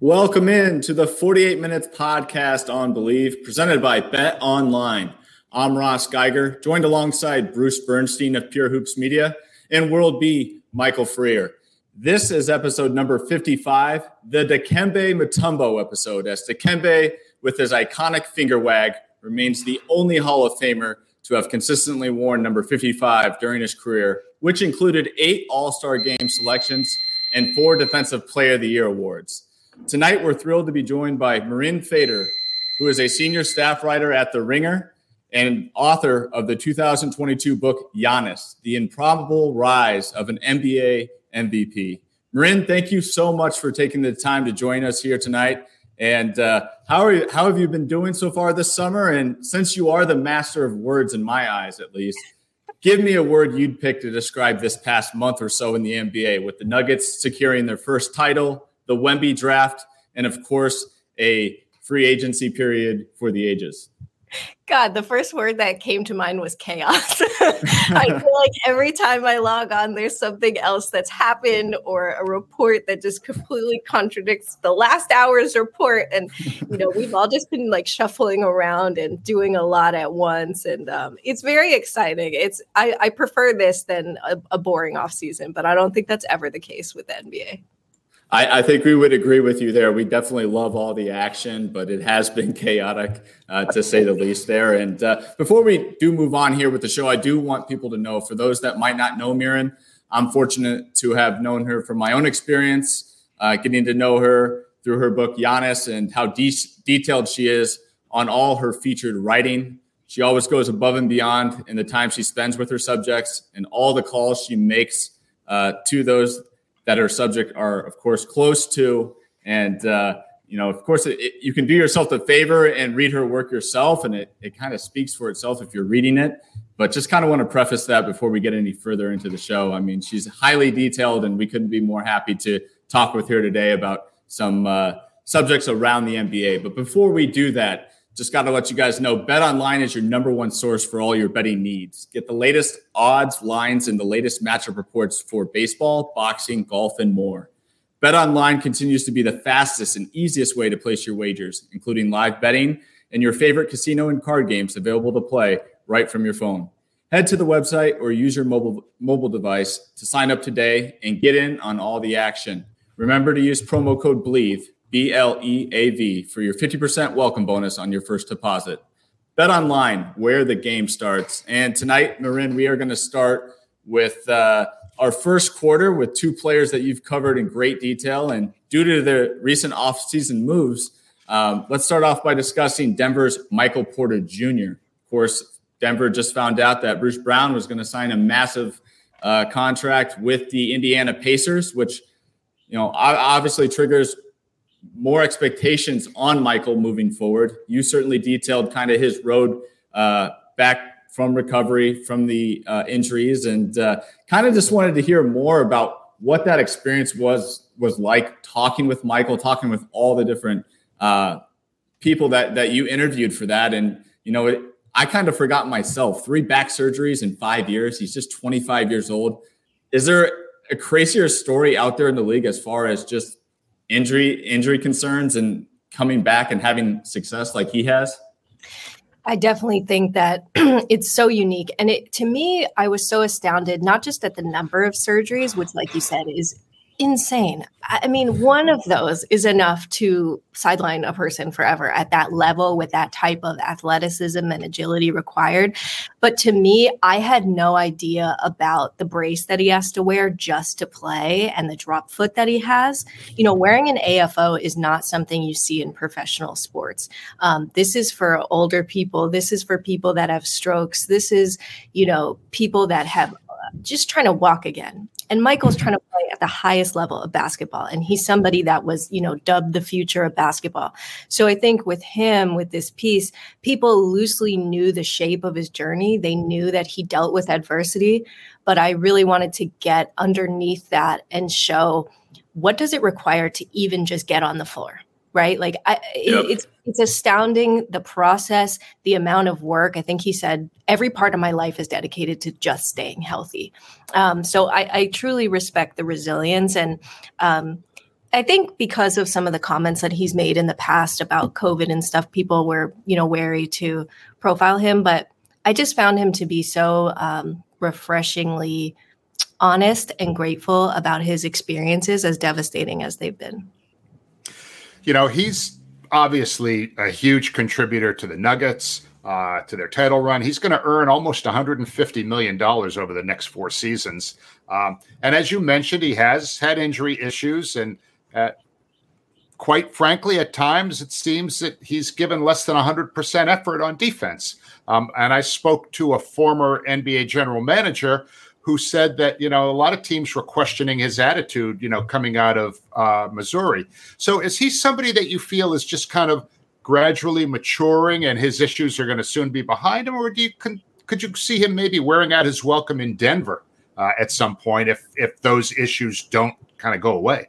Welcome in to the 48 Minutes Podcast on Believe, presented by Bet Online. I'm Ross Geiger, joined alongside Bruce Bernstein of Pure Hoops Media and World B, Michael Freer. This is episode number 55, the Dikembe Mutombo episode, as Dikembe, with his iconic finger wag, remains the only Hall of Famer to have consistently worn number 55 during his career, which included 8 All-Star Game selections and 4 Defensive Player of the Year awards. Tonight, we're thrilled to be joined by Mirin Fader, who is a senior staff writer at The Ringer and author of the 2022 book, Giannis, The Improbable Rise of an NBA MVP. Mirin, thank you so much for taking the time to join us here tonight. And how have you been doing so far this summer? And since you are the master of words in my eyes, at least, give me a word you'd pick to describe this past month or so in the NBA, with the Nuggets securing their first title, the Wemby draft, and, of course, a free agency period for the ages. God, the first word that came to mind was chaos. I feel like every time I log on, there's something else that's happened or a report that just completely contradicts the last hour's report. And, you know, we've all just been like shuffling around and doing a lot at once. And it's very exciting. I prefer this than a boring offseason, but I don't think that's ever the case with the NBA. I think we would agree with you there. We definitely love all the action, but it has been chaotic, to say the least there. And before we do move on here with the show, I do want people to know, for those that might not know Mirin, I'm fortunate to have known her from my own experience, getting to know her through her book, Giannis, and how detailed she is on all her featured writing. She always goes above and beyond in the time she spends with her subjects and all the calls she makes to those that her subject are, of course, close to. And, you know, of course, you can do yourself a favor and read her work yourself, and it kind of speaks for itself if you're reading it. But just kind of want to preface that before we get any further into the show. I mean, she's highly detailed, and we couldn't be more happy to talk with her today about some subjects around the NBA. But before we do that, just got to let you guys know, BetOnline is your number one source for all your betting needs. Get the latest odds, lines, and the latest matchup reports for baseball, boxing, golf, and more. BetOnline continues to be the fastest and easiest way to place your wagers, including live betting and your favorite casino and card games available to play right from your phone. Head to the website or use your mobile device to sign up today and get in on all the action. Remember to use promo code BLEAV, B-L-E-A-V, for your 50% welcome bonus on your first deposit. Bet Online, where the game starts. And tonight, Mirin, we are going to start with our first quarter with two players that you've covered in great detail. And due to their recent offseason moves, let's start off by discussing Denver's Michael Porter Jr. Of course, Denver just found out that Bruce Brown was going to sign a massive contract with the Indiana Pacers, which, you know, obviously triggers more expectations on Michael moving forward. You certainly detailed kind of his road back from recovery from the injuries, and kind of just wanted to hear more about what that experience was like, talking with Michael, talking with all the different people that you interviewed for that. And, you know, I kind of forgot myself, 3 back surgeries in 5 years. He's just 25 years old. Is there a crazier story out there in the league as far as just injury concerns and coming back and having success like he has? I definitely think that it's so unique. And to me, I was so astounded, not just at the number of surgeries, which, like you said, is insane. I mean, one of those is enough to sideline a person forever at that level with that type of athleticism and agility required. But to me, I had no idea about the brace that he has to wear just to play and the drop foot that he has. You know, wearing an AFO is not something you see in professional sports. This is for older people. This is for people that have strokes. This is, you know, people that have just trying to walk again. And Michael's trying to play at the highest level of basketball. And he's somebody that was, you know, dubbed the future of basketball. So I think with him, with this piece, people loosely knew the shape of his journey. They knew that he dealt with adversity, but I really wanted to get underneath that and show what does it require to even just get on the floor, right? Like It's astounding, the process, the amount of work. I think he said, every part of my life is dedicated to just staying healthy. So I truly respect the resilience. And I think because of some of the comments that he's made in the past about COVID and stuff, people were, you know, wary to profile him. But I just found him to be so refreshingly honest and grateful about his experiences, as devastating as they've been. You know, he's obviously a huge contributor to the Nuggets, to their title run. He's going to earn almost $150 million over the next four seasons. And as you mentioned, he has had injury issues. And quite frankly, at times, it seems that he's given less than 100% effort on defense. And I spoke to a former NBA general manager who said that, you know, a lot of teams were questioning his attitude, you know, coming out of Missouri. So is he somebody that you feel is just kind of gradually maturing and his issues are going to soon be behind him? Or do you could you see him maybe wearing out his welcome in Denver at some point if those issues don't kind of go away?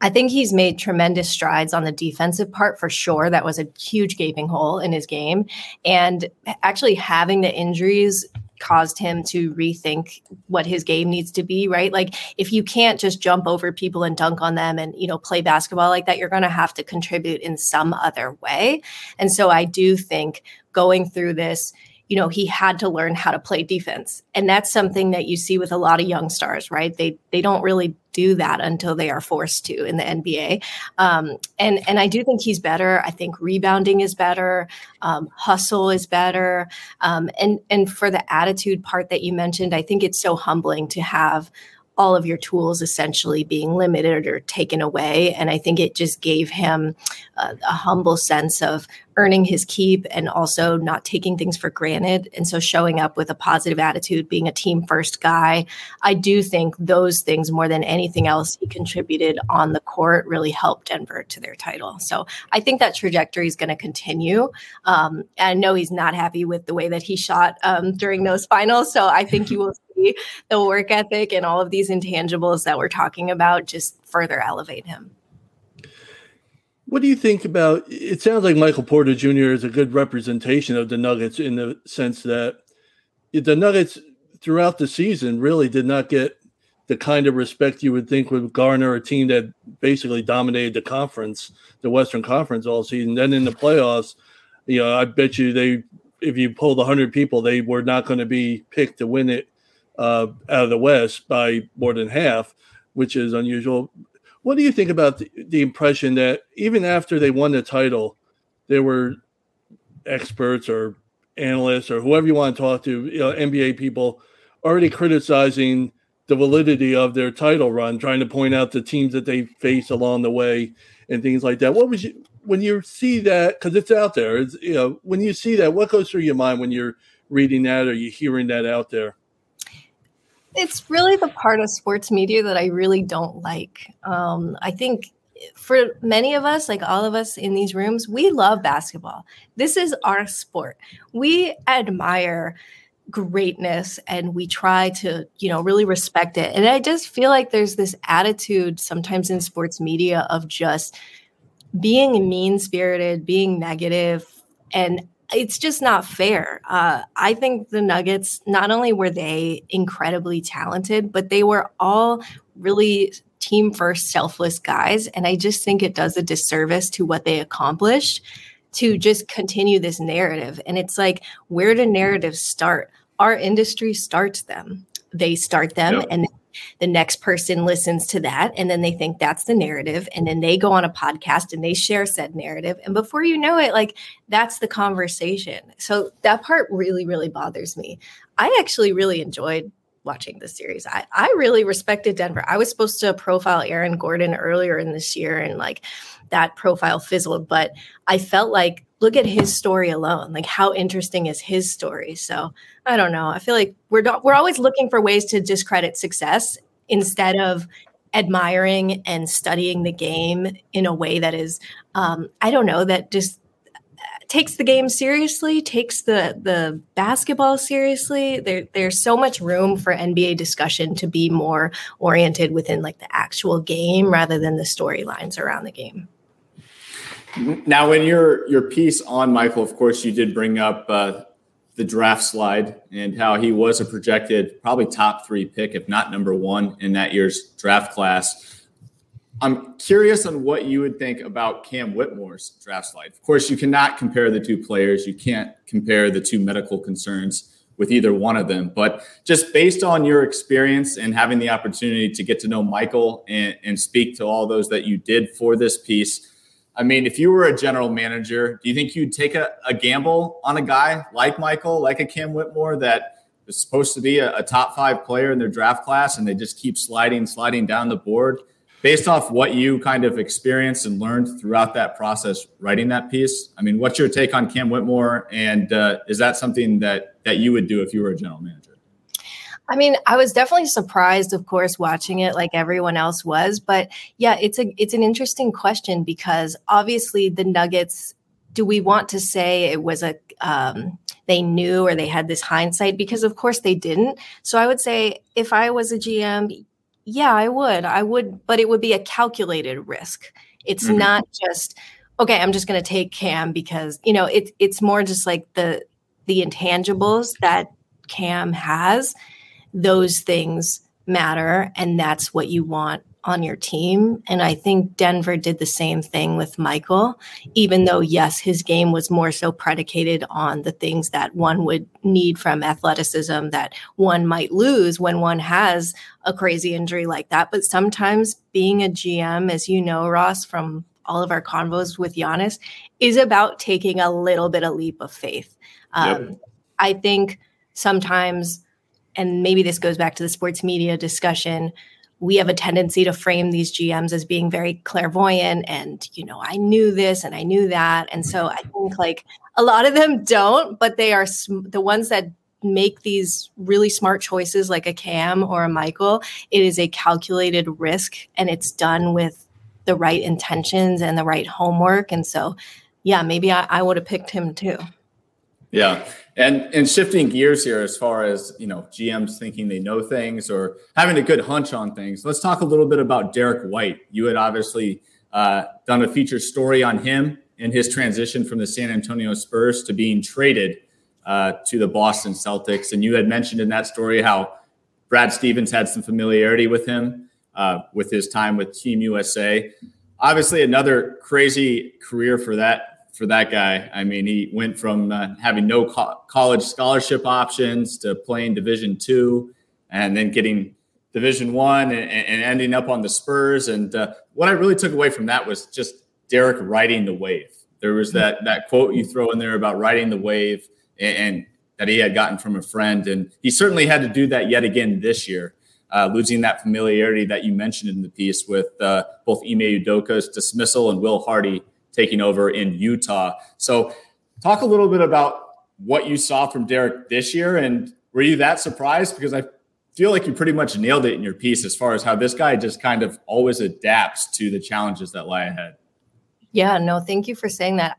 I think he's made tremendous strides on the defensive part for sure. That was a huge gaping hole in his game. And actually having the injuries caused him to rethink what his game needs to be, right? Like if you can't just jump over people and dunk on them and, you know, play basketball like that, you're going to have to contribute in some other way. And so I do think going through this, you know, he had to learn how to play defense. And that's something that you see with a lot of young stars, right? They don't really do that until they are forced to in the NBA. And I do think he's better. I think rebounding is better. Hustle is better. And for the attitude part that you mentioned, I think it's so humbling to have all of your tools essentially being limited or taken away. And I think it just gave him a humble sense of earning his keep and also not taking things for granted. And so showing up with a positive attitude, being a team first guy, I do think those things more than anything else he contributed on the court really helped Denver to their title. So I think that trajectory is going to continue. I know he's not happy with the way that he shot during those finals. So I think you will see the work ethic and all of these intangibles that we're talking about just further elevate him. What do you think about, it sounds like Michael Porter Jr. is a good representation of the Nuggets in the sense that the Nuggets throughout the season really did not get the kind of respect you would think would garner a team that basically dominated the conference, the Western Conference all season. Then in the playoffs, you know, I bet you if you pulled 100 people, they were not going to be picked to win it out of the West by more than half, which is unusual. What do you think about the impression that even after they won the title, there were experts or analysts or whoever you want to talk to, you know, NBA people already criticizing the validity of their title run, trying to point out the teams that they face along the way and things like that? What was you, when you see that, because it's out there, it's, you know, when you see that, what goes through your mind when you're reading that or you're hearing that out there? It's really the part of sports media that I really don't like. I think for many of us, like all of us in these rooms, we love basketball. This is our sport. We admire greatness and we try to, you know, really respect it. And I just feel like there's this attitude sometimes in sports media of just being mean-spirited, being negative, and it's just not fair. I think the Nuggets, not only were they incredibly talented, but they were all really team first, selfless guys. And I just think it does a disservice to what they accomplished to just continue this narrative. And it's like, where do narratives start? Our industry starts them. They start them. Yep. And the next person listens to that, and then they think that's the narrative, and then they go on a podcast and they share said narrative, and before you know it, like, that's the conversation. So that part really, really bothers me. I actually really enjoyed watching this series. I really respected Denver. I was supposed to profile Aaron Gordon earlier in this year, and like that profile fizzled, but I felt like, look at his story alone. Like, how interesting is his story? So I don't know. I feel like we're always looking for ways to discredit success instead of admiring and studying the game in a way that is, I don't know, that just takes the game seriously, takes the basketball seriously. There's so much room for NBA discussion to be more oriented within like the actual game rather than the storylines around the game. Now, in your piece on Michael, of course, you did bring up the draft slide and how he was a projected probably top 3 pick, if not number 1 in that year's draft class. I'm curious on what you would think about Cam Whitmore's draft slide. Of course, you cannot compare the two players. You can't compare the two medical concerns with either one of them. But just based on your experience and having the opportunity to get to know Michael and speak to all those that you did for this piece, I mean, if you were a general manager, do you think you'd take a gamble on a guy like Michael, like a Cam Whitmore, that is supposed to be a top five player in their draft class, and they just keep sliding down the board? Based off what you kind of experienced and learned throughout that process writing that piece, I mean, what's your take on Cam Whitmore, and is that something that you would do if you were a general manager? I mean, I was definitely surprised, of course, watching it like everyone else was. But, yeah, it's an interesting question because, obviously, the Nuggets, do we want to say it was a they knew or they had this hindsight? Because, of course, they didn't. So I would say if I was a GM – yeah, I would, but it would be a calculated risk. It's not just, okay, I'm just going to take Cam because, you know, it's more just like the intangibles that Cam has. Those things matter, and that's what you want on your team. And I think Denver did the same thing with Michael, even though, yes, his game was more so predicated on the things that one would need from athleticism that one might lose when one has a crazy injury like that. But sometimes being a GM, as you know, Ross, from all of our convos with Giannis, is about taking a little bit of leap of faith. Yep. I think sometimes, and maybe this goes back to the sports media discussion, we have a tendency to frame these GMs as being very clairvoyant and, you know, I knew this and I knew that. And so I think like a lot of them don't, but they are the ones that make these really smart choices like a Cam or a Michael. It is a calculated risk, and it's done with the right intentions and the right homework. And so, yeah, maybe I would have picked him too. Yeah. And shifting gears here as far as, you know, GMs thinking they know things or having a good hunch on things, let's talk a little bit about Derrick White. You had obviously done a feature story on him and his transition from the San Antonio Spurs to being traded to the Boston Celtics. And you had mentioned in that story how Brad Stevens had some familiarity with him with his time with Team USA. Obviously, another crazy career for that guy. I mean, he went from having no college scholarship options to playing Division II and then getting Division I and ending up on the Spurs. And what I really took away from that was just Derrick riding the wave. There was that quote you throw in there about riding the wave and that he had gotten from a friend. And he certainly had to do that yet again this year, losing that familiarity that you mentioned in the piece with both Ime Udoka's dismissal and Will Hardy taking over in Utah. So talk a little bit about what you saw from Derrick this year, and were you that surprised? Because I feel like you pretty much nailed it in your piece as far as how this guy just kind of always adapts to the challenges that lie ahead. Yeah, no, thank you for saying that.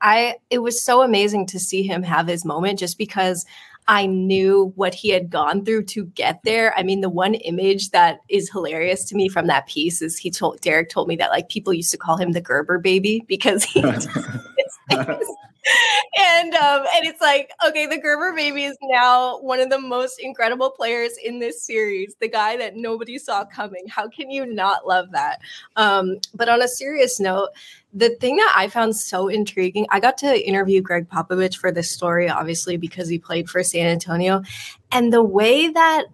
It was so amazing to see him have his moment just because I knew what he had gone through to get there. I mean, the one image that is hilarious to me from that piece is Derrick told me that like people used to call him the Gerber Baby because he just and it's like, okay, the Gerber Baby is now one of the most incredible players in this series, the guy that nobody saw coming. How can you not love that? But on a serious note, the thing that I found so intriguing, I got to interview Gregg Popovich for this story, obviously, because he played for San Antonio. And the way that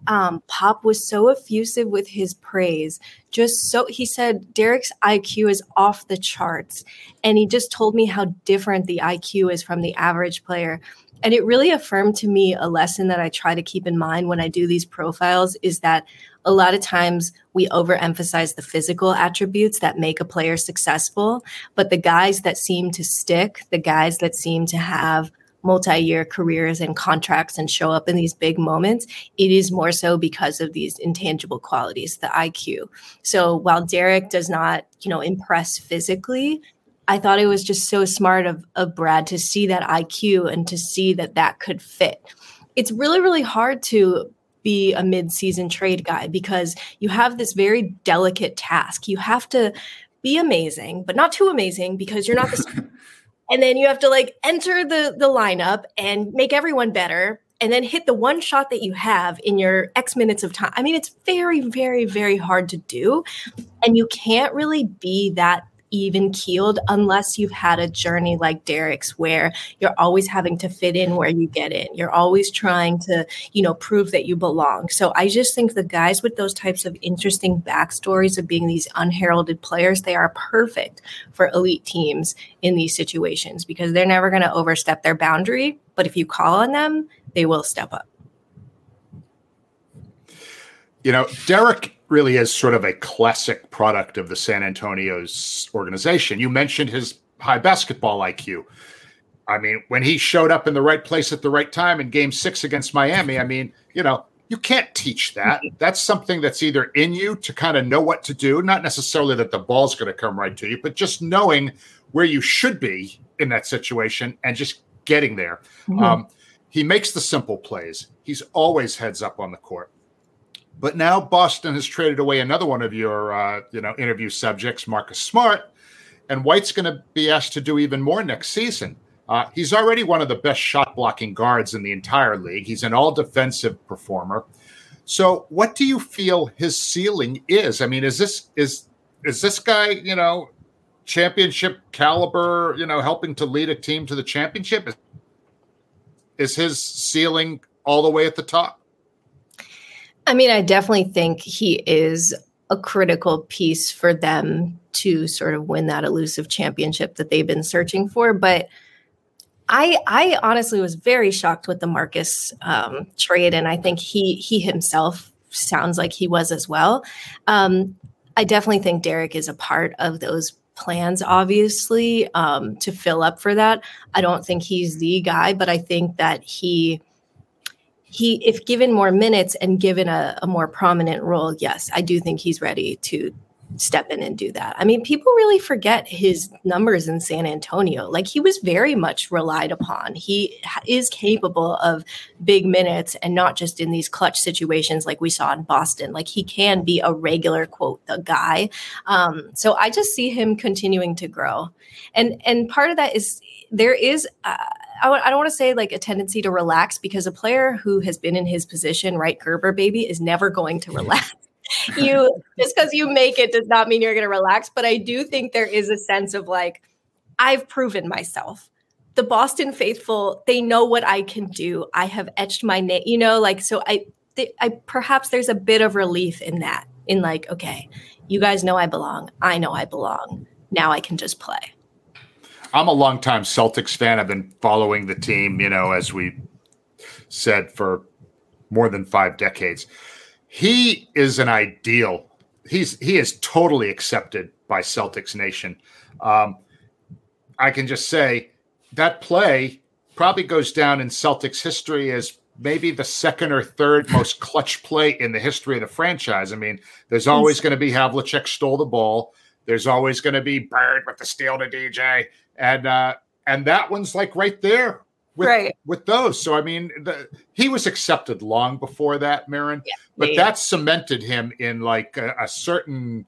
Pop was so effusive with his praise, he said, Derrick's IQ is off the charts. And he just told me how different the IQ is from the average player. And it really affirmed to me a lesson that I try to keep in mind when I do these profiles is that a lot of times we overemphasize the physical attributes that make a player successful, but the guys that seem to stick, the guys that seem to have multi-year careers and contracts and show up in these big moments, it is more so because of these intangible qualities, the IQ. So while Derrick does not, you know, impress physically, I thought it was just so smart of Brad to see that IQ and to see that could fit. It's really, really hard to be a mid-season trade guy because you have this very delicate task. You have to be amazing, but not too amazing because you're not the and then you have to like enter the lineup and make everyone better and then hit the one shot that you have in your X minutes of time. I mean, it's very, very, very hard to do. And you can't really be that even keeled unless you've had a journey like Derek's, where you're always having to fit in where you get in. You're always trying to, you know, prove that you belong. So I just think the guys with those types of interesting backstories of being these unheralded players, they are perfect for elite teams in these situations because they're never going to overstep their boundary. But if you call on them, they will step up. You know, Derrick really is sort of a classic product of the San Antonio's organization. You mentioned his high basketball IQ. I mean, when he showed up in the right place at the right time in Game 6 against Miami, I mean, you know, you can't teach that. That's something that's either in you to kind of know what to do, not necessarily that the ball's going to come right to you, but just knowing where you should be in that situation and just getting there. Mm-hmm. He makes the simple plays. He's always heads up on the court. But now Boston has traded away another one of your, interview subjects, Marcus Smart, and White's going to be asked to do even more next season. He's already one of the best shot blocking guards in the entire league. He's an all defensive performer. So, what do you feel his ceiling is? I mean, is this guy, you know, championship caliber? You know, helping to lead a team to the championship? Is his ceiling all the way at the top? I mean, I definitely think he is a critical piece for them to sort of win that elusive championship that they've been searching for. But I honestly was very shocked with the Marcus trade, and I think he himself sounds like he was as well. I definitely think Derrick is a part of those plans, obviously, to fill up for that. I don't think he's the guy, but I think that he, if given more minutes and given a more prominent role, yes, I do think he's ready to step in and do that. I mean, people really forget his numbers in San Antonio. Like, he was very much relied upon. He is capable of big minutes and not just in these clutch situations like we saw in Boston. Like, he can be a regular, quote, the guy. So I just see him continuing to grow. And part of that is there is I don't want to say like a tendency to relax, because a player who has been in his position, right, Gerber Baby, is never going to relax. You just because you make it does not mean you're going to relax. But I do think there is a sense of like, I've proven myself. The Boston faithful, they know what I can do. I have etched my name, you know, like, so I perhaps there's a bit of relief in that, in like, okay, you guys know I belong. I know I belong. Now I can just play. I'm a longtime Celtics fan. I've been following the team, you know, as we said, for more than 5 decades. He is an ideal. He is totally accepted by Celtics Nation. I can just say that play probably goes down in Celtics history as maybe the second or third most clutch play in the history of the franchise. I mean, there's always going to be Havlicek stole the ball. There's always going to be Bird with the steal to DJ. And that one's like right there with those. So, I mean, he was accepted long before that, Mirin. Yeah, That cemented him in like a certain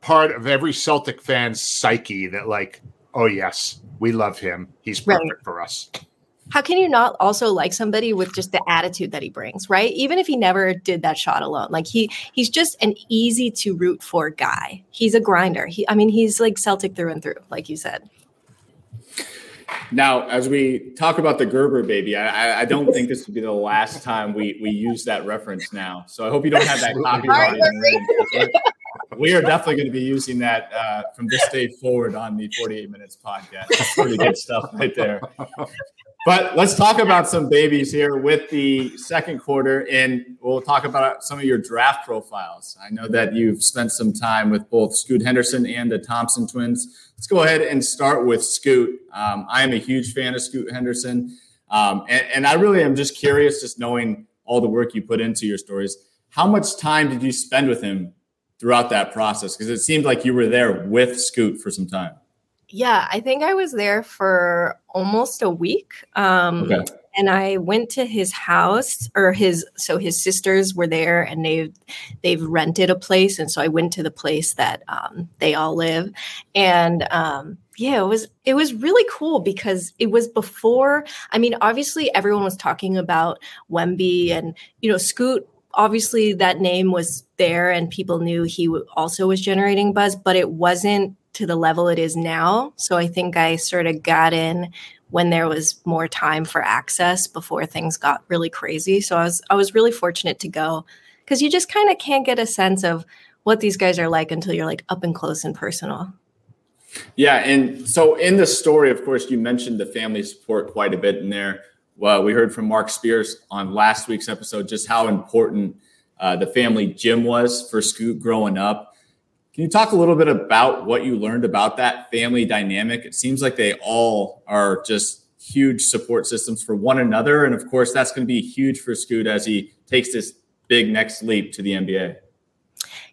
part of every Celtic fan's psyche that like, oh, yes, we love him. He's perfect for us. How can you not also like somebody with just the attitude that he brings, right? Even if he never did that shot alone, like he's just an easy to root for guy. He's a grinder. He's like Celtic through and through, like you said. Now, as we talk about the Gerber Baby, I don't think this would be the last time we use that reference now. So I hope you don't have that copyright. We are definitely going to be using that from this day forward on the 48 Minutes podcast. That's pretty good stuff right there. But let's talk about some babies here with the second quarter, and we'll talk about some of your draft profiles. I know that you've spent some time with both Scoot Henderson and the Thompson Twins. Let's go ahead and start with Scoot. I am a huge fan of Scoot Henderson, and I really am just curious, just knowing all the work you put into your stories, how much time did you spend with him throughout that process? Because it seemed like you were there with Scoot for some time. Yeah, I think I was there for almost a week. And I went to his house, so his sisters were there and they've rented a place. And so I went to the place that they all live. And Yeah, it was really cool because it was before. I mean, obviously everyone was talking about Wemby and, you know, Scoot. Obviously that name was there and people knew he also was generating buzz, but it wasn't to the level it is now. So I think I sort of got in when there was more time for access before things got really crazy. So I was really fortunate to go because you just kind of can't get a sense of what these guys are like until you're like up and close and personal. Yeah. And so in the story, of course, you mentioned the family support quite a bit in there. Well, we heard from Mark Spears on last week's episode just how important the family gym was for Scoot growing up. Can you talk a little bit about what you learned about that family dynamic? It seems like they all are just huge support systems for one another. And of course, that's going to be huge for Scoot as he takes this big next leap to the NBA.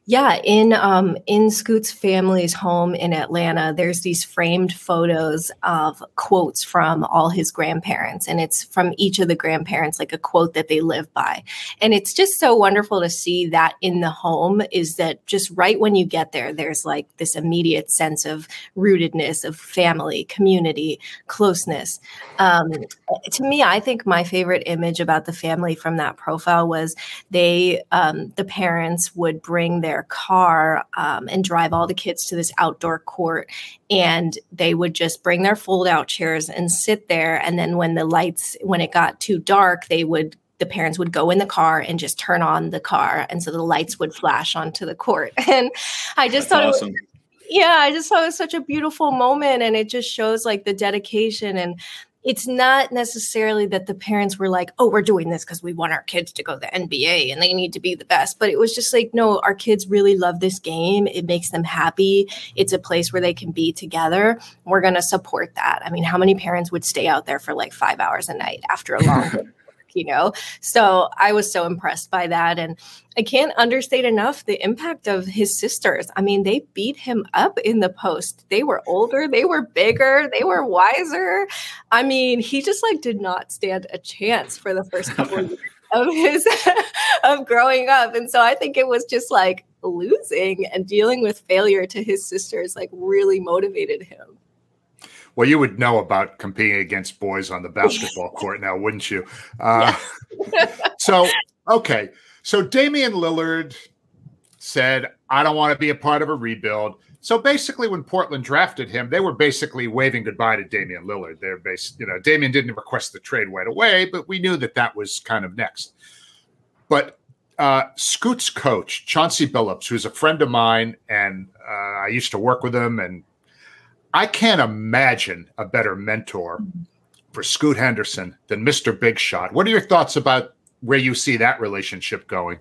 Yeah, in Scoot's family's home in Atlanta, there's these framed photos of quotes from all his grandparents, and it's from each of the grandparents, like a quote that they live by. And it's just so wonderful to see that in the home, is that just right when you get there, there's like this immediate sense of rootedness, of family, community, closeness. To me, I think my favorite image about the family from that profile was the parents would bring their car and drive all the kids to this outdoor court, and they would just bring their fold out chairs and sit there. And then when it got too dark, the parents would go in the car and just turn on the car. And so the lights would flash onto the court. And I just thought awesome. I just thought it was such a beautiful moment. And it just shows like the dedication. And it's not necessarily that the parents were like, oh, we're doing this because we want our kids to go to the NBA and they need to be the best. But it was just like, no, our kids really love this game. It makes them happy. It's a place where they can be together. We're going to support that. I mean, how many parents would stay out there for like 5 hours a night after a long day? You know, so I was so impressed by that. And I can't understate enough the impact of his sisters. I mean, they beat him up in the post. They were older, they were bigger, they were wiser. I mean, he just like did not stand a chance for the first couple of years of growing up. And so I think it was just like losing and dealing with failure to his sisters like really motivated him. Well, you would know about competing against boys on the basketball court now, wouldn't you? Okay. So Damian Lillard said, I don't want to be a part of a rebuild. So basically when Portland drafted him, they were basically waving goodbye to Damian Lillard. Damian didn't request the trade right away, but we knew that was kind of next. But Scoot's coach, Chauncey Billups, who's a friend of mine, and I used to work with him, and I can't imagine a better mentor for Scoot Henderson than Mr. Big Shot. What are your thoughts about where you see that relationship going?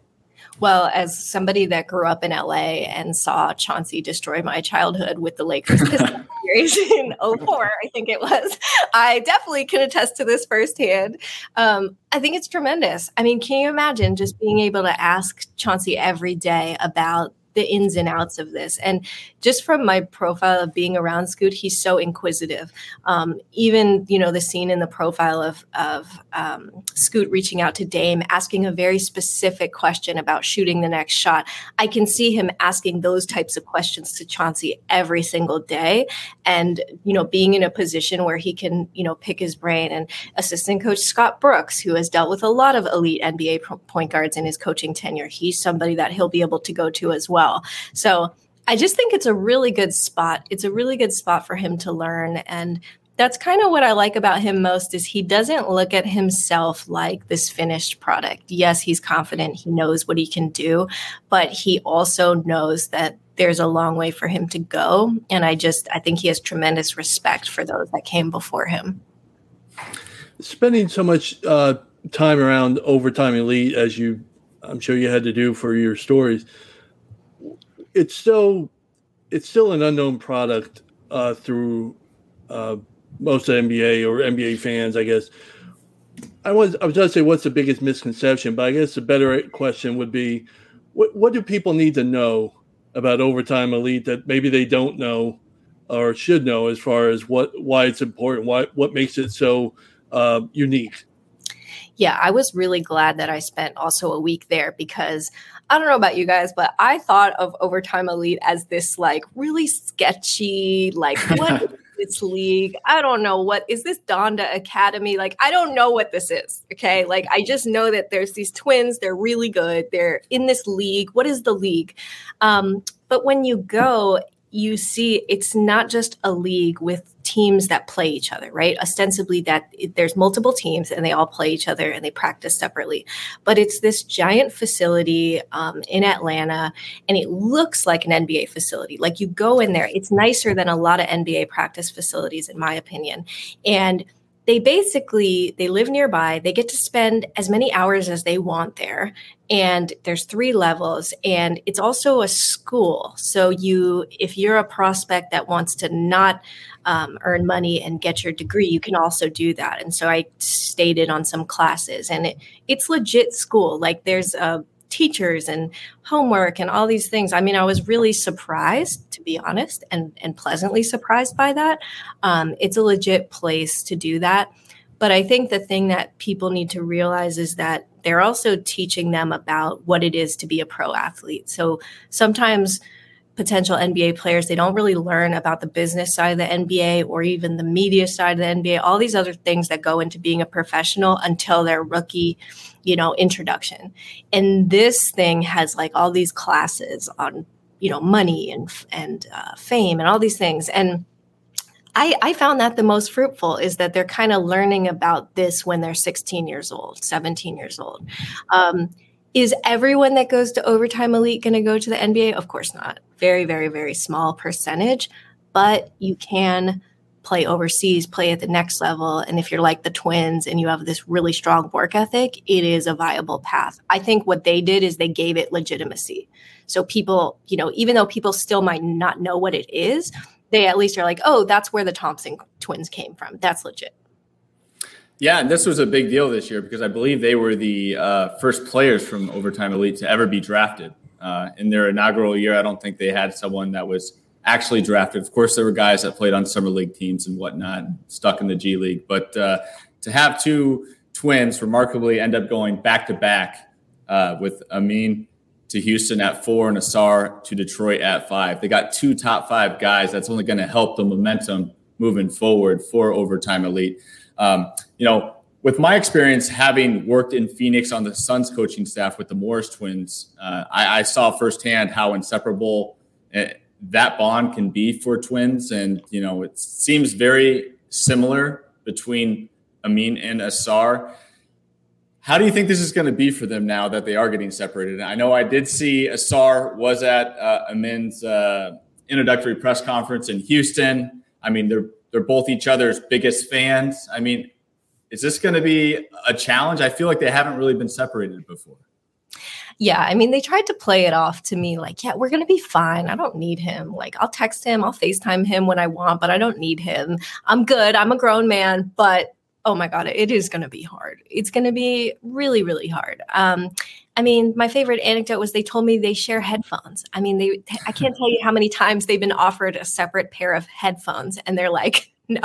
Well, as somebody that grew up in LA and saw Chauncey destroy my childhood with the Lakers series in 2004, I think it was, I definitely can attest to this firsthand. I think it's tremendous. I mean, can you imagine just being able to ask Chauncey every day about the ins and outs of this? And just from my profile of being around Scoot, he's so inquisitive. Even, you know, the scene in the profile of Scoot reaching out to Dame, asking a very specific question about shooting the next shot. I can see him asking those types of questions to Chauncey every single day. And, you know, being in a position where he can, you know, pick his brain. And assistant coach Scott Brooks, who has dealt with a lot of elite NBA point guards in his coaching tenure, he's somebody that he'll be able to go to as well. So I just think it's a really good spot. It's a really good spot for him to learn. And that's kind of what I like about him most, is he doesn't look at himself like this finished product. Yes, he's confident. He knows what he can do, but he also knows that there's a long way for him to go. And I think he has tremendous respect for those that came before him. Spending so much time around Overtime Elite, as I'm sure you had to do for your stories, it's still an unknown product through most NBA or NBA fans, I guess. I was going to say, what's the biggest misconception? But I guess the better question would be, what do people need to know about Overtime Elite that maybe they don't know or should know, as far as why it's important, what makes it so unique? Yeah, I was really glad that I spent also a week there, because I don't know about you guys, but I thought of Overtime Elite as this like really sketchy, like what this league. I don't know what is this Donda Academy. Like, I don't know what this is. Okay. Like, I just know that there's these twins. They're really good. They're in this league. What is the league? But when you go, you see it's not just a league with teams that play each other, right? Ostensibly that there's multiple teams and they all play each other and they practice separately. But it's this giant facility in Atlanta, and it looks like an NBA facility. Like, you go in there, it's nicer than a lot of NBA practice facilities, in my opinion. And they basically, they live nearby. They get to spend as many hours as they want there. And there's 3 levels, and it's also a school. So if you're a prospect that wants to not earn money and get your degree, you can also do that. And so I stayed in on some classes, and it's legit school. Like, there's teachers and homework and all these things. I mean, I was really surprised, to be honest, and pleasantly surprised by that. It's a legit place to do that. But I think the thing that people need to realize is that they're also teaching them about what it is to be a pro athlete. So sometimes potential NBA players, they don't really learn about the business side of the NBA or even the media side of the NBA, all these other things that go into being a professional until their rookie, introduction. And this thing has like all these classes on, money and fame and all these things. And I found that the most fruitful is that they're kind of learning about this when they're 16 years old, 17 years old. Is everyone that goes to Overtime Elite going to go to the NBA? Of course not. Very, very, very small percentage. But you can play overseas, play at the next level. And if you're like the twins and you have this really strong work ethic, it is a viable path. I think what they did is they gave it legitimacy. So people, even though people still might not know what it is, they at least are like, oh, that's where the Thompson twins came from. That's legit. Yeah, and this was a big deal this year because I believe they were the first players from Overtime Elite to ever be drafted. In their inaugural year, I don't think they had someone that was actually drafted. Of course, there were guys that played on summer league teams and whatnot, stuck in the G League. But to have 2 twins remarkably end up going back-to-back with Amen to Houston at 4 and Ausar to Detroit at 5. They got 2 top 5 guys. That's only going to help the momentum moving forward for Overtime Elite. With my experience having worked in Phoenix on the Suns coaching staff with the Morris twins, I saw firsthand how inseparable that bond can be for twins. And, it seems very similar between Amen and Ausar. How do you think this is going to be for them now that they are getting separated? And I know I did see Ausar was at Amen's introductory press conference in Houston. I mean, they're both each other's biggest fans. I mean, is this going to be a challenge? I feel like they haven't really been separated before. Yeah, I mean, they tried to play it off to me like, yeah, we're going to be fine. I don't need him. Like, I'll text him. I'll FaceTime him when I want, but I don't need him. I'm good. I'm a grown man, but oh my God, it is going to be hard. It's going to be really, really hard. I mean, my favorite anecdote was they told me they share headphones. I mean, I can't tell you how many times they've been offered a separate pair of headphones and they're like, no,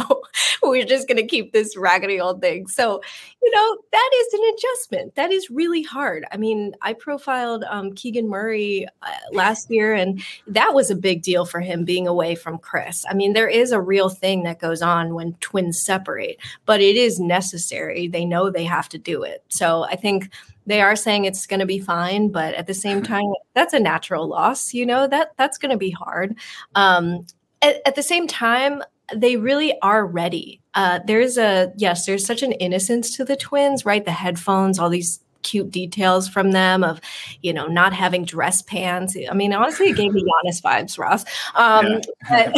we're just going to keep this raggedy old thing. So, that is an adjustment. That is really hard. I mean, I profiled Keegan Murray last year, and that was a big deal for him being away from Chris. I mean, there is a real thing that goes on when twins separate, but it is necessary. They know they have to do it. So I think they are saying it's going to be fine, but at the same time, that's a natural loss. That's going to be hard. At the same time, they really are ready. There's such an innocence to the twins, right? The headphones, all these cute details from them of, not having dress pants. I mean, honestly, it gave me Giannis vibes, Ross. Yeah.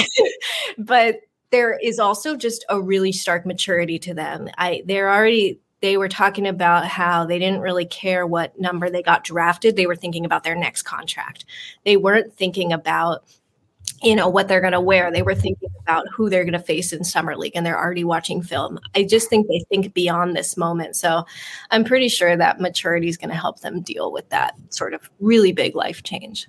But there is also just a really stark maturity to them. They were talking about how they didn't really care what number they got drafted. They were thinking about their next contract. They weren't thinking about what they're going to wear. They were thinking about who they're going to face in summer league, and they're already watching film. I just think they think beyond this moment. So I'm pretty sure that maturity is going to help them deal with that sort of really big life change.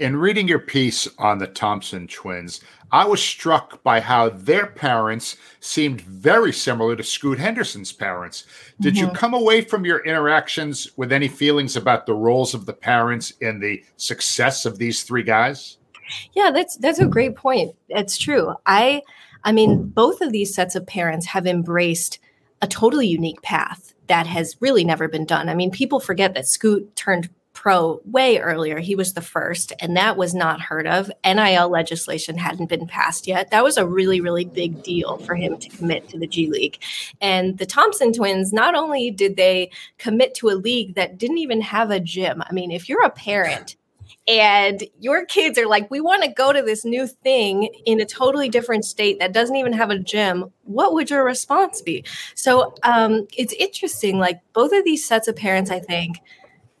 In reading your piece on the Thompson twins, I was struck by how their parents seemed very similar to Scoot Henderson's parents. Did you come away from your interactions with any feelings about the roles of the parents in the success of these 3 guys? Yeah, that's a great point. That's true. I mean, both of these sets of parents have embraced a totally unique path that has really never been done. I mean, people forget that Scoot turned pro way earlier. He was the first, and that was not heard of. NIL legislation hadn't been passed yet. That was a really, really big deal for him to commit to the G League. And the Thompson twins, not only did they commit to a league that didn't even have a gym. I mean, if you're a parent and your kids are like, we want to go to this new thing in a totally different state that doesn't even have a gym, what would your response be? So it's interesting, like both of these sets of parents, I think,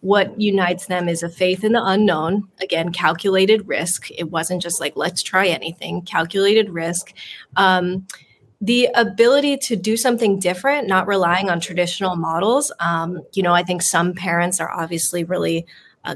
what unites them is a faith in the unknown. Again, calculated risk. It wasn't just like, let's try anything, calculated risk. The ability to do something different, not relying on traditional models. You know, I think some parents are obviously really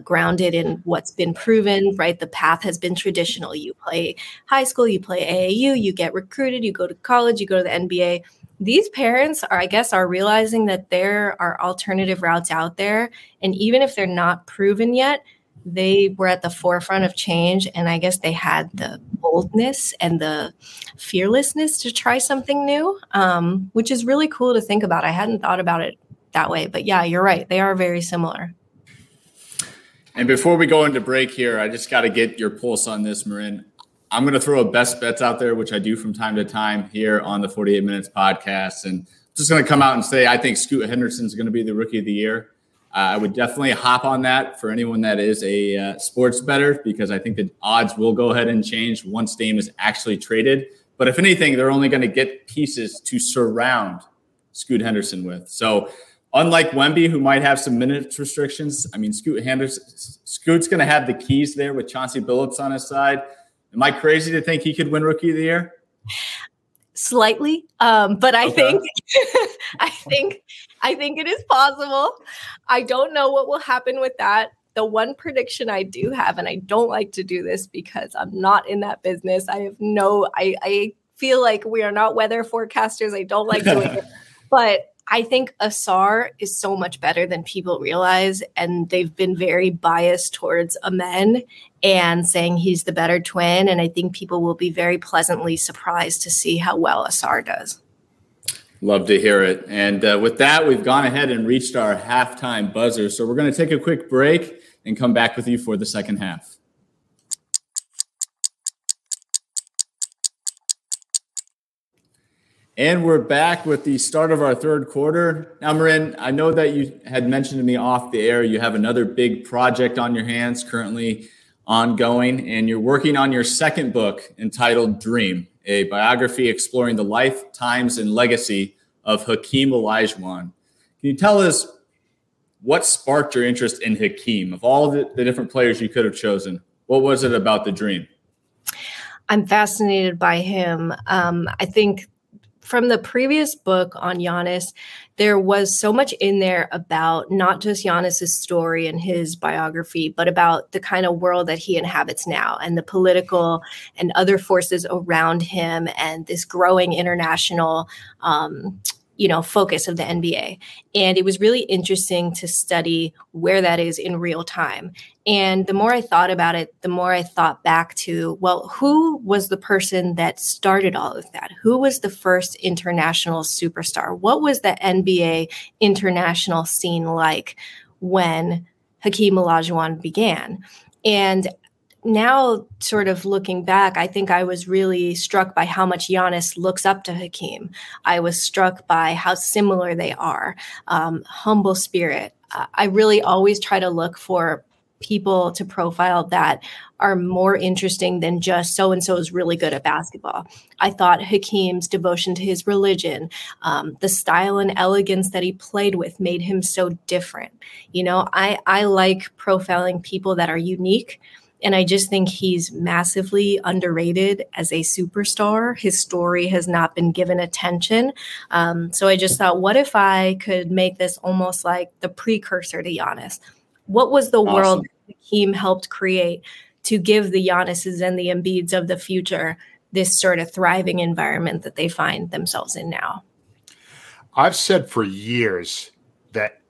grounded in what's been proven, right? The path has been traditional. You play high school, you play AAU, you get recruited, you go to college, you go to the NBA. These parents are, I guess, are realizing that there are alternative routes out there. And even if they're not proven yet, they were at the forefront of change. And I guess they had the boldness and the fearlessness to try something new, which is really cool to think about. I hadn't thought about it that way, but yeah, you're right. They are very similar. And before we go into break here, I just got to get your pulse on this, Mirin. I'm going to throw a best bets out there, which I do from time to time here on the 48 Minutes podcast. And I'm just going to come out and say, I think Scoot Henderson is going to be the Rookie of the Year. I would definitely hop on that for anyone that is a sports bettor, because I think the odds will go ahead and change once Dame is actually traded. But if anything, they're only going to get pieces to surround Scoot Henderson with. So unlike Wemby, who might have some minutes restrictions, I mean, Scoot's going to have the keys there with Chauncey Billups on his side. Am I crazy to think he could win Rookie of the Year? Slightly, but I think I think it is possible. I don't know what will happen with that. The one prediction I do have, and I don't like to do this because I'm not in that business. I have no. I feel like we are not weather forecasters. I don't like doing it, but I think Ausar is so much better than people realize, and they've been very biased towards Amen and saying he's the better twin, and I think people will be very pleasantly surprised to see how well Ausar does. Love to hear it. And with that, we've gone ahead and reached our halftime buzzer, so we're going to take a quick break and come back with you for the second half. And we're back with the start of our third quarter. Now, Mirin, I know that you had mentioned to me off the air you have another big project on your hands currently ongoing, and you're working on your second book entitled Dream, a biography exploring the life, times, and legacy of Hakeem Olajuwon. Can you tell us what sparked your interest in Hakeem? Of all the different players you could have chosen, what was it about the Dream? I'm fascinated by him. I think from the previous book on Giannis, there was so much in there about not just Giannis's story and his biography, but about the kind of world that he inhabits now and the political and other forces around him and this growing international focus of the NBA. And it was really interesting to study where that is in real time. And the more I thought about it, the more I thought back to, well, who was the person that started all of that? Who was the first international superstar? What was the NBA international scene like when Hakeem Olajuwon began? And now, sort of looking back, I think I was really struck by how much Giannis looks up to Hakeem. I was struck by how similar they are, humble spirit. I really always try to look for people to profile that are more interesting than just so-and-so is really good at basketball. I thought Hakeem's devotion to his religion, the style and elegance that he played with made him so different. You know, I like profiling people that are unique. And I just think he's massively underrated as a superstar. His story has not been given attention. So I just thought, what if I could make this almost like the precursor to Giannis? What was the world Hakeem helped create to give the Giannises and the Embiids of the future this sort of thriving environment that they find themselves in now? I've said for years that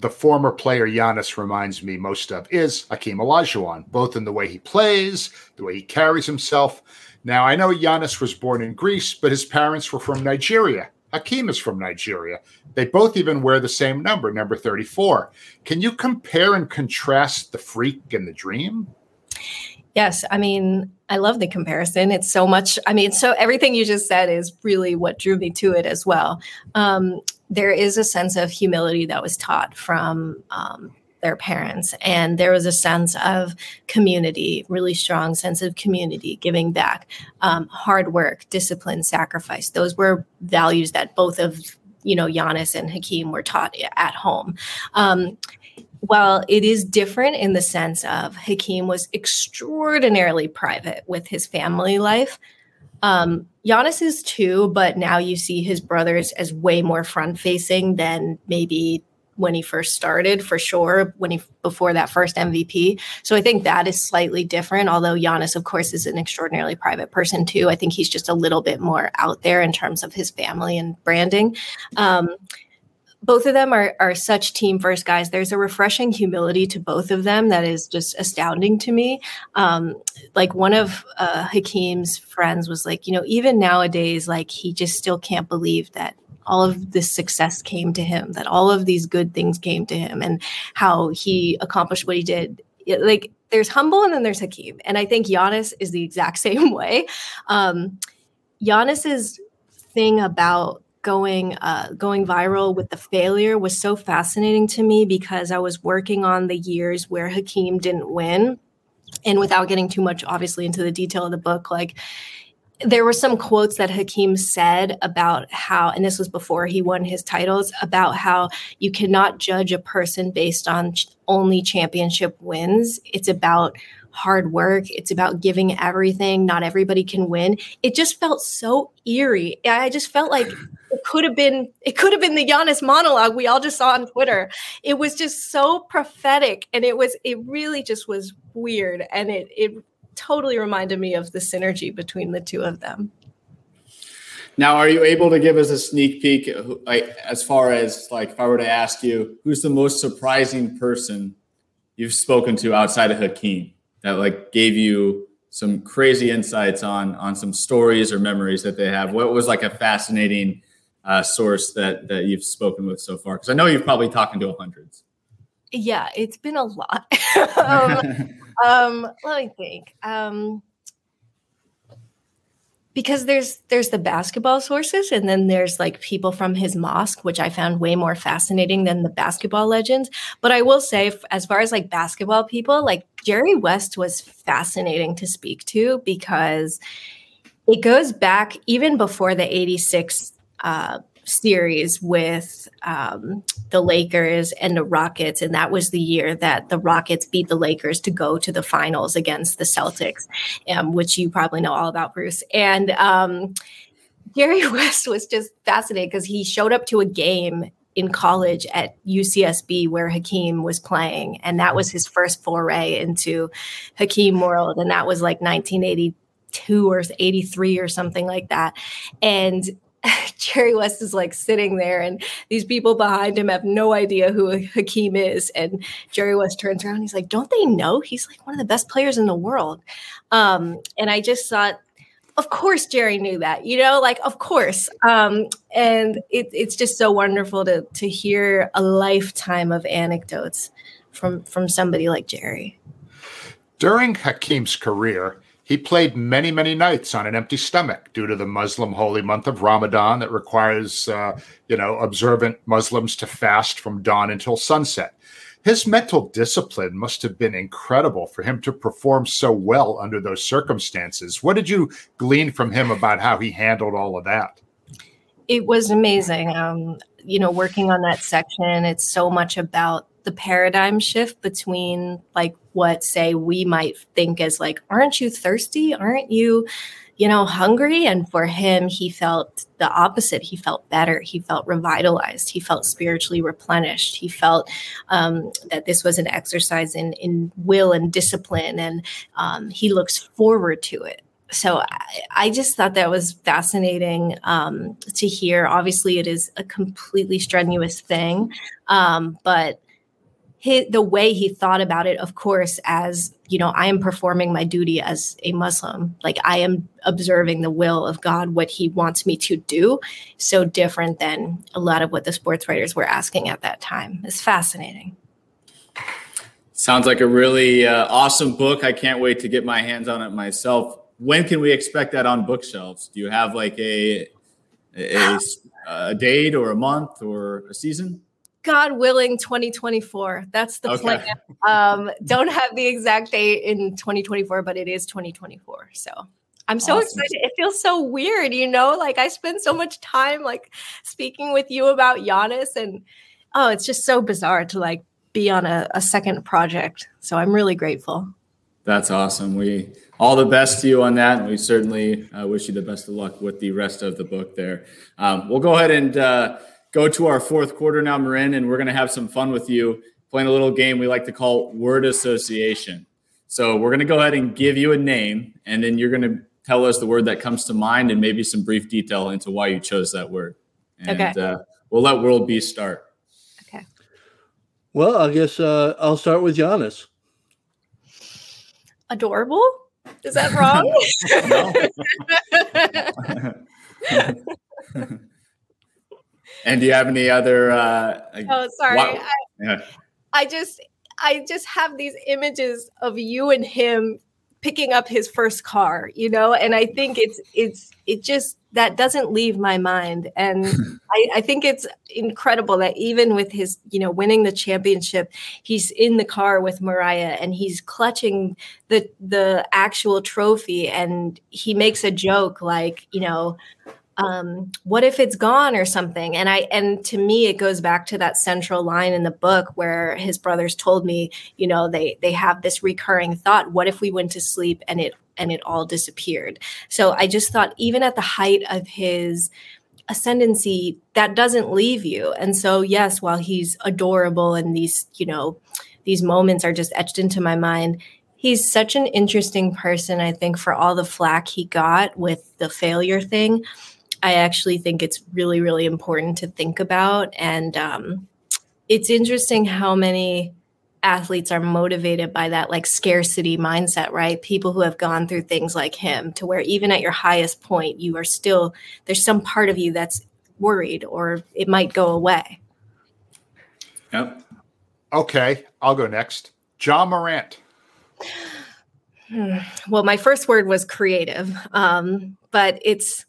the former player Giannis reminds me most of is Hakeem Olajuwon, both in the way he plays, the way he carries himself. Now, I know Giannis was born in Greece, but his parents were from Nigeria. Hakeem is from Nigeria. They both even wear the same number 34. Can you compare and contrast the freak and the dream? Yes. I mean, I love the comparison. It's so much. I mean, so everything you just said is really what drew me to it as well. There is a sense of humility that was taught from their parents. And there was a sense of community, really strong sense of community, giving back, hard work, discipline, sacrifice. Those were values that both of, Giannis and Hakeem were taught at home. Well, it is different in the sense of Hakeem was extraordinarily private with his family life. Giannis is too, but now you see his brothers as way more front-facing than maybe when he first started, for sure, before that first MVP. So I think that is slightly different, although Giannis, of course, is an extraordinarily private person too. I think he's just a little bit more out there in terms of his family and branding. Both of them are such team first guys. There's a refreshing humility to both of them that is just astounding to me. Like one of Hakeem's friends was like, even nowadays, like he just still can't believe that all of this success came to him, that all of these good things came to him and how he accomplished what he did. Like there's humble and then there's Hakeem. And I think Giannis is the exact same way. Giannis's thing about going viral with the failure was so fascinating to me because I was working on the years where Hakeem didn't win. And without getting too much, obviously, into the detail of the book, like there were some quotes that Hakeem said about how, and this was before he won his titles, about how you cannot judge a person based on only championship wins. It's about hard work. It's about giving everything. Not everybody can win. It just felt so eerie. I just felt like it could have been the Giannis monologue we all just saw on Twitter. It was just so prophetic, and it really just was weird, and it totally reminded me of the synergy between the two of them. Now, are you able to give us a sneak peek, like, as far as like if I were to ask you who's the most surprising person you've spoken to outside of Hakeem that like gave you some crazy insights on some stories or memories that they have? What was like a fascinating source that you've spoken with so far? Because I know you've probably talked to hundreds. Yeah, it's been a lot. Let me think. Because there's the basketball sources, and then there's like people from his mosque, which I found way more fascinating than the basketball legends. But I will say, as far as like basketball people, like Jerry West was fascinating to speak to because it goes back even before the '86 series with the Lakers and the Rockets. And that was the year that the Rockets beat the Lakers to go to the finals against the Celtics, which you probably know all about, Bruce. And Jerry West was just fascinating because he showed up to a game in college at UCSB where Hakeem was playing. And that was his first foray into Hakeem world. And that was like 1982 or 83 or something like that. And Jerry West is like sitting there and these people behind him have no idea who Hakeem is. And Jerry West turns around. He's like, don't they know? He's like one of the best players in the world. And I just thought, of course, Jerry knew that, of course. And it's just so wonderful to hear a lifetime of anecdotes from somebody like Jerry. During Hakeem's career, he played many, many nights on an empty stomach due to the Muslim holy month of Ramadan that requires, observant Muslims to fast from dawn until sunset. His mental discipline must have been incredible for him to perform so well under those circumstances. What did you glean from him about how he handled all of that? It was amazing. Working on that section, it's so much about the paradigm shift between like what say we might think as like, aren't you thirsty? Aren't you, hungry? And for him, he felt the opposite. He felt better. He felt revitalized. He felt spiritually replenished. He felt that this was an exercise in will and discipline. And he looks forward to it. So I just thought that was fascinating to hear. Obviously, it is a completely strenuous thing, but the way he thought about it, of course, as, you know, I am performing my duty as a Muslim. Like, I am observing the will of God, what he wants me to do. So different than a lot of what the sports writers were asking at that time. It's fascinating. Sounds like a really awesome book. I can't wait to get my hands on it myself. When can we expect that on bookshelves? Do you have like a date or a month or a season? God willing, 2024. That's the plan. Don't have the exact date in 2024, but it is 2024. So I'm so excited. It feels so weird, you know, like I spend so much time like speaking with you about Giannis, and it's just so bizarre to like be on a second project. So I'm really grateful. That's awesome. We all the best to you on that. And we certainly wish you the best of luck with the rest of the book there. We'll go ahead and go to our fourth quarter now, Mirin, and we're going to have some fun with you playing a little game we like to call word association. So we're going to go ahead and give you a name, and then you're going to tell us the word that comes to mind and maybe some brief detail into why you chose that word. And we'll let World B start. Okay. Well, I guess I'll start with Giannis. Adorable? Is that wrong? And do you have any other? I just have these images of you and him picking up his first car, you know, and I think it just that doesn't leave my mind. And I think it's incredible that even with his, you know, winning the championship, he's in the car with Mariah and he's clutching the actual trophy, and he makes a joke like, you know, what if it's gone or something? And to me, it goes back to that central line in the book where his brothers told me, you know, they have this recurring thought, what if we went to sleep and it all disappeared? So I just thought, even at the height of his ascendancy, that doesn't leave you. And so, yes, while he's adorable and these, you know, these moments are just etched into my mind, he's such an interesting person. I think for all the flack he got with the failure thing, I actually think it's really, really important to think about. And it's interesting how many athletes are motivated by that like scarcity mindset, right? People who have gone through things like him, to where even at your highest point, you are still, there's some part of you that's worried or it might go away. Yep. Okay, I'll go next. John Morant. Well, my first word was creative, but it's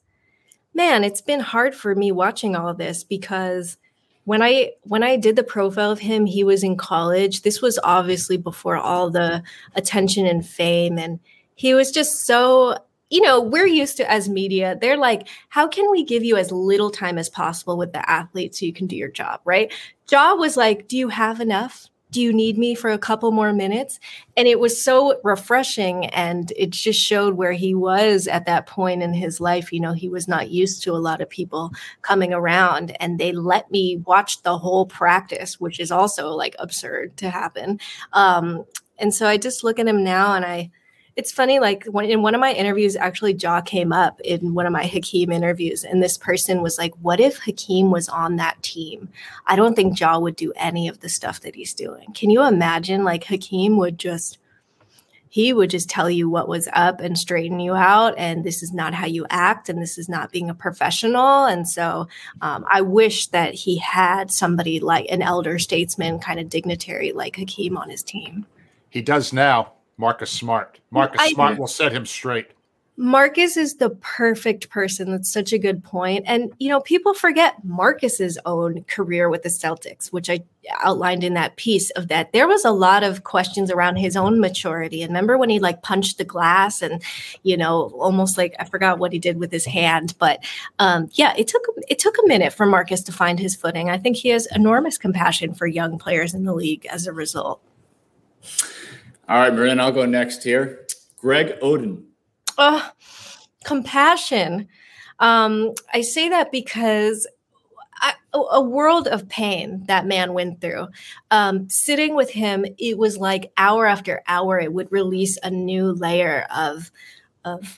been hard for me watching all of this, because when I did the profile of him, he was in college. This was obviously before all the attention and fame. And he was just so, you know, we're used to as media, they're like, how can we give you as little time as possible with the athlete so you can do your job, right? Ja was like, do you have enough? Do you need me for a couple more minutes? And it was so refreshing. And it just showed where he was at that point in his life. You know, he was not used to a lot of people coming around, and they let me watch the whole practice, which is also like absurd to happen. And so I just look at him now, and it's funny, like in one of my interviews, actually Ja came up in one of my Hakeem interviews, and this person was like, what if Hakeem was on that team? I don't think Ja would do any of the stuff that he's doing. Can you imagine, like Hakeem would just, he would just tell you what was up and straighten you out, and this is not how you act, and this is not being a professional. And so I wish that he had somebody like an elder statesman kind of dignitary like Hakeem on his team. He does now. Marcus Smart. Marcus Smart will set him straight. Marcus is the perfect person. That's such a good point. And, you know, people forget Marcus's own career with the Celtics, which I outlined in that piece of that. There was a lot of questions around his own maturity. And remember when he like punched the glass and, you know, almost like I forgot what he did with his hand. But it took a minute for Marcus to find his footing. I think he has enormous compassion for young players in the league as a result. All right, Mirin, I'll go next here. Greg Oden. Compassion. I say that because a world of pain that man went through. Sitting with him, it was like hour after hour, it would release a new layer of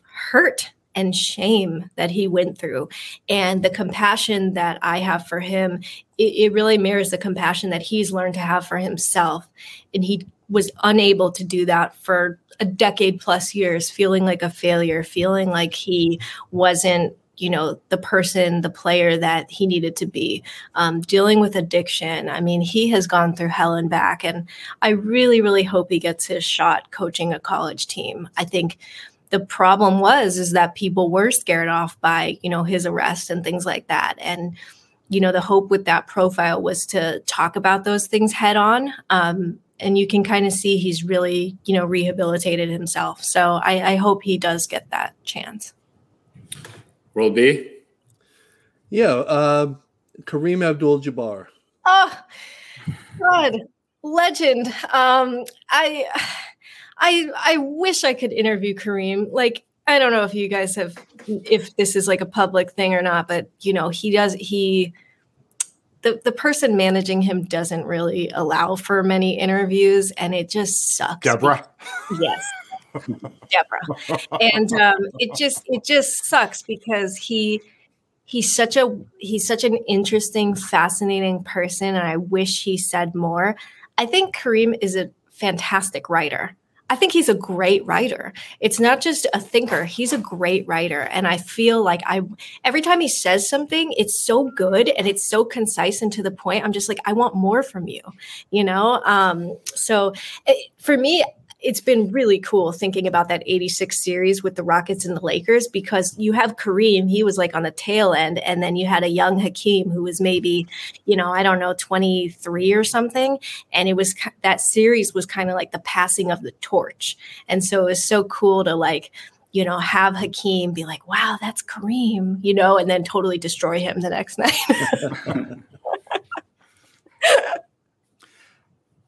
hurt and shame that he went through. And the compassion that I have for him, it really mirrors the compassion that he's learned to have for himself. And he was unable to do that for a decade plus years, feeling like a failure, feeling like he wasn't, you know, the person, the player that he needed to be, dealing with addiction. I mean, he has gone through hell and back, and I really, really hope he gets his shot coaching a college team. I think the problem is that people were scared off by, you know, his arrest and things like that. And, you know, the hope with that profile was to talk about those things head on. And you can kind of see he's really, you know, rehabilitated himself. So I hope he does get that chance. Roll B. Yeah, Kareem Abdul-Jabbar. Oh, God, legend. I wish I could interview Kareem. Like, I don't know if you guys have, if this is like a public thing or not, but you know, the person managing him doesn't really allow for many interviews, and it just sucks. Deborah. Yes. Deborah. And it just sucks because he's such an interesting, fascinating person, and I wish he said more. I think Kareem is a fantastic writer. I think he's a great writer. It's not just a thinker. He's a great writer. And I feel like every time he says something, it's so good and it's so concise and to the point. I'm just like, I want more from you, you know? For me, it's been really cool thinking about that 86 series with the Rockets and the Lakers, because you have Kareem, he was like on the tail end. And then you had a young Hakeem who was maybe, you know, I don't know, 23 or something. And it was that series was kind of like the passing of the torch. And so it was so cool to like, you know, have Hakeem be like, wow, that's Kareem, you know, and then totally destroy him the next night.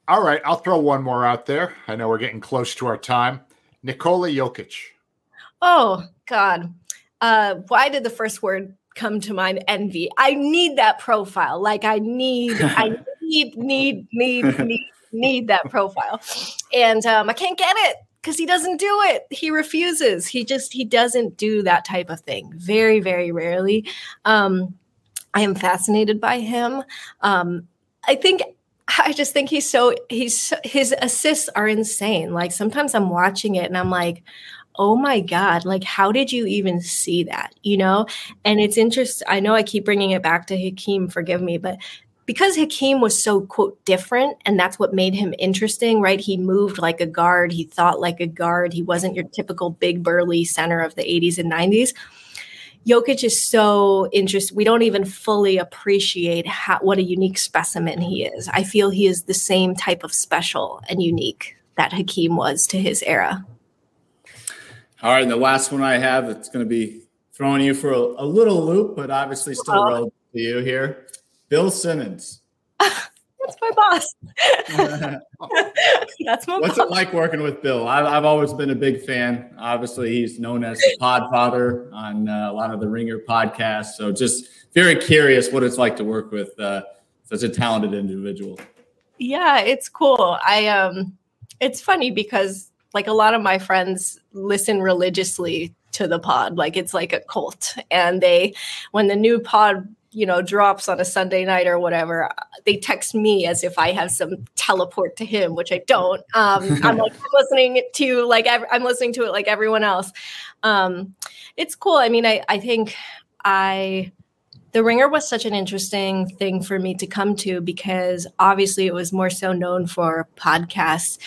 All right, I'll throw one more out there. I know we're getting close to our time. Nikola Jokic. Oh, God. Why did the first word come to mind? Envy. I need that profile. Like, I need that profile. And I can't get it because he doesn't do it. He refuses. He doesn't do that type of thing. Very, very rarely. I am fascinated by him. I just think his assists are insane. Like sometimes I'm watching it and I'm like, oh my God, like how did you even see that? You know? And it's interesting. I know I keep bringing it back to Hakeem, forgive me, but because Hakeem was so quote different, and that's what made him interesting, right? He moved like a guard. He thought like a guard. He wasn't your typical big burly center of the 80s and 90s. Jokic is so interesting. We don't even fully appreciate what a unique specimen he is. I feel he is the same type of special and unique that Hakeem was to his era. All right, and the last one I have, it's going to be throwing you for a little loop, but obviously still relevant to you here. Bill Simmons. That's my boss. That's my What's boss. It like working with Bill? I've always been a big fan. Obviously, he's known as the Podfather on a lot of the Ringer podcasts. So just very curious what it's like to work with such a talented individual. Yeah, it's cool. It's funny because like a lot of my friends listen religiously to the pod. Like it's like a cult. And when the new pod, you know, drops on a Sunday night or whatever, they text me as if I have some teleport to him, which I don't. I'm like I'm listening to it like everyone else. It's cool. I mean, I think The Ringer was such an interesting thing for me to come to because obviously it was more so known for podcasts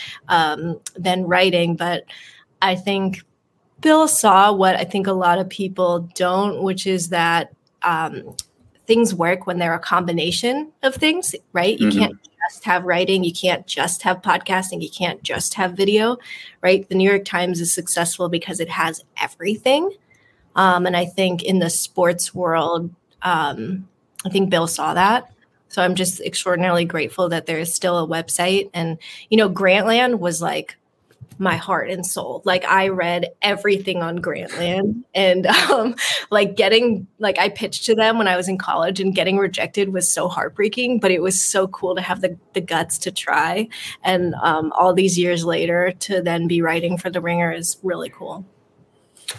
than writing, but I think Bill saw what I think a lot of people don't, which is that things work when they're a combination of things, right? You can't just have writing. You can't just have podcasting. You can't just have video, right? The New York Times is successful because it has everything. And I think in the sports world, I think Bill saw that. So I'm just extraordinarily grateful that there is still a website. And, you know, Grantland was like my heart and soul. Like I read everything on Grantland, and I pitched to them when I was in college, and getting rejected was so heartbreaking, but it was so cool to have the guts to try. And all these years later to then be writing for The Ringer is really cool.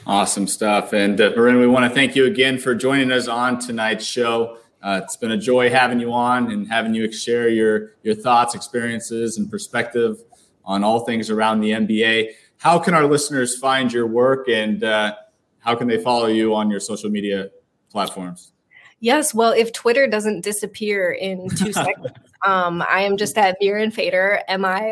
Awesome stuff. And Mirin, we want to thank you again for joining us on tonight's show. It's been a joy having you on and having you share your thoughts, experiences, and perspective on all things around the NBA. How can our listeners find your work, and how can they follow you on your social media platforms? Yes. Well, if Twitter doesn't disappear in 2 seconds, I am just at Mirin Fader, MirinFader.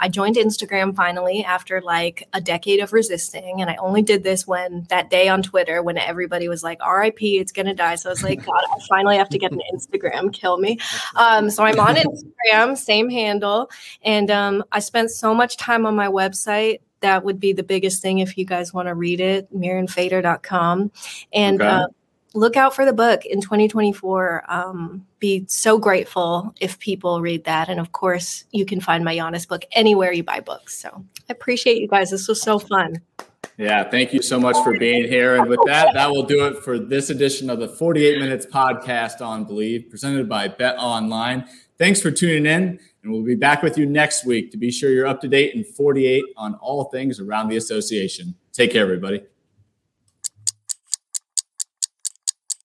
I joined Instagram finally after like a decade of resisting. And I only did this when that day on Twitter, when everybody was like, RIP, it's going to die. So I was like, God, I finally have to get an Instagram, kill me. So I'm on Instagram, same handle. And I spent so much time on my website. That would be the biggest thing if you guys want to read it, mirinfader.com. And okay. Look out for the book in 2024. Be so grateful if people read that. And, of course, you can find my Giannis book anywhere you buy books. So I appreciate you guys. This was so fun. Yeah, thank you so much for being here. And with that, that will do it for this edition of the 48 Minutes podcast on Believe, presented by Bet Online. Thanks for tuning in. And we'll be back with you next week to be sure you're up to date and 48 on all things around the association. Take care, everybody.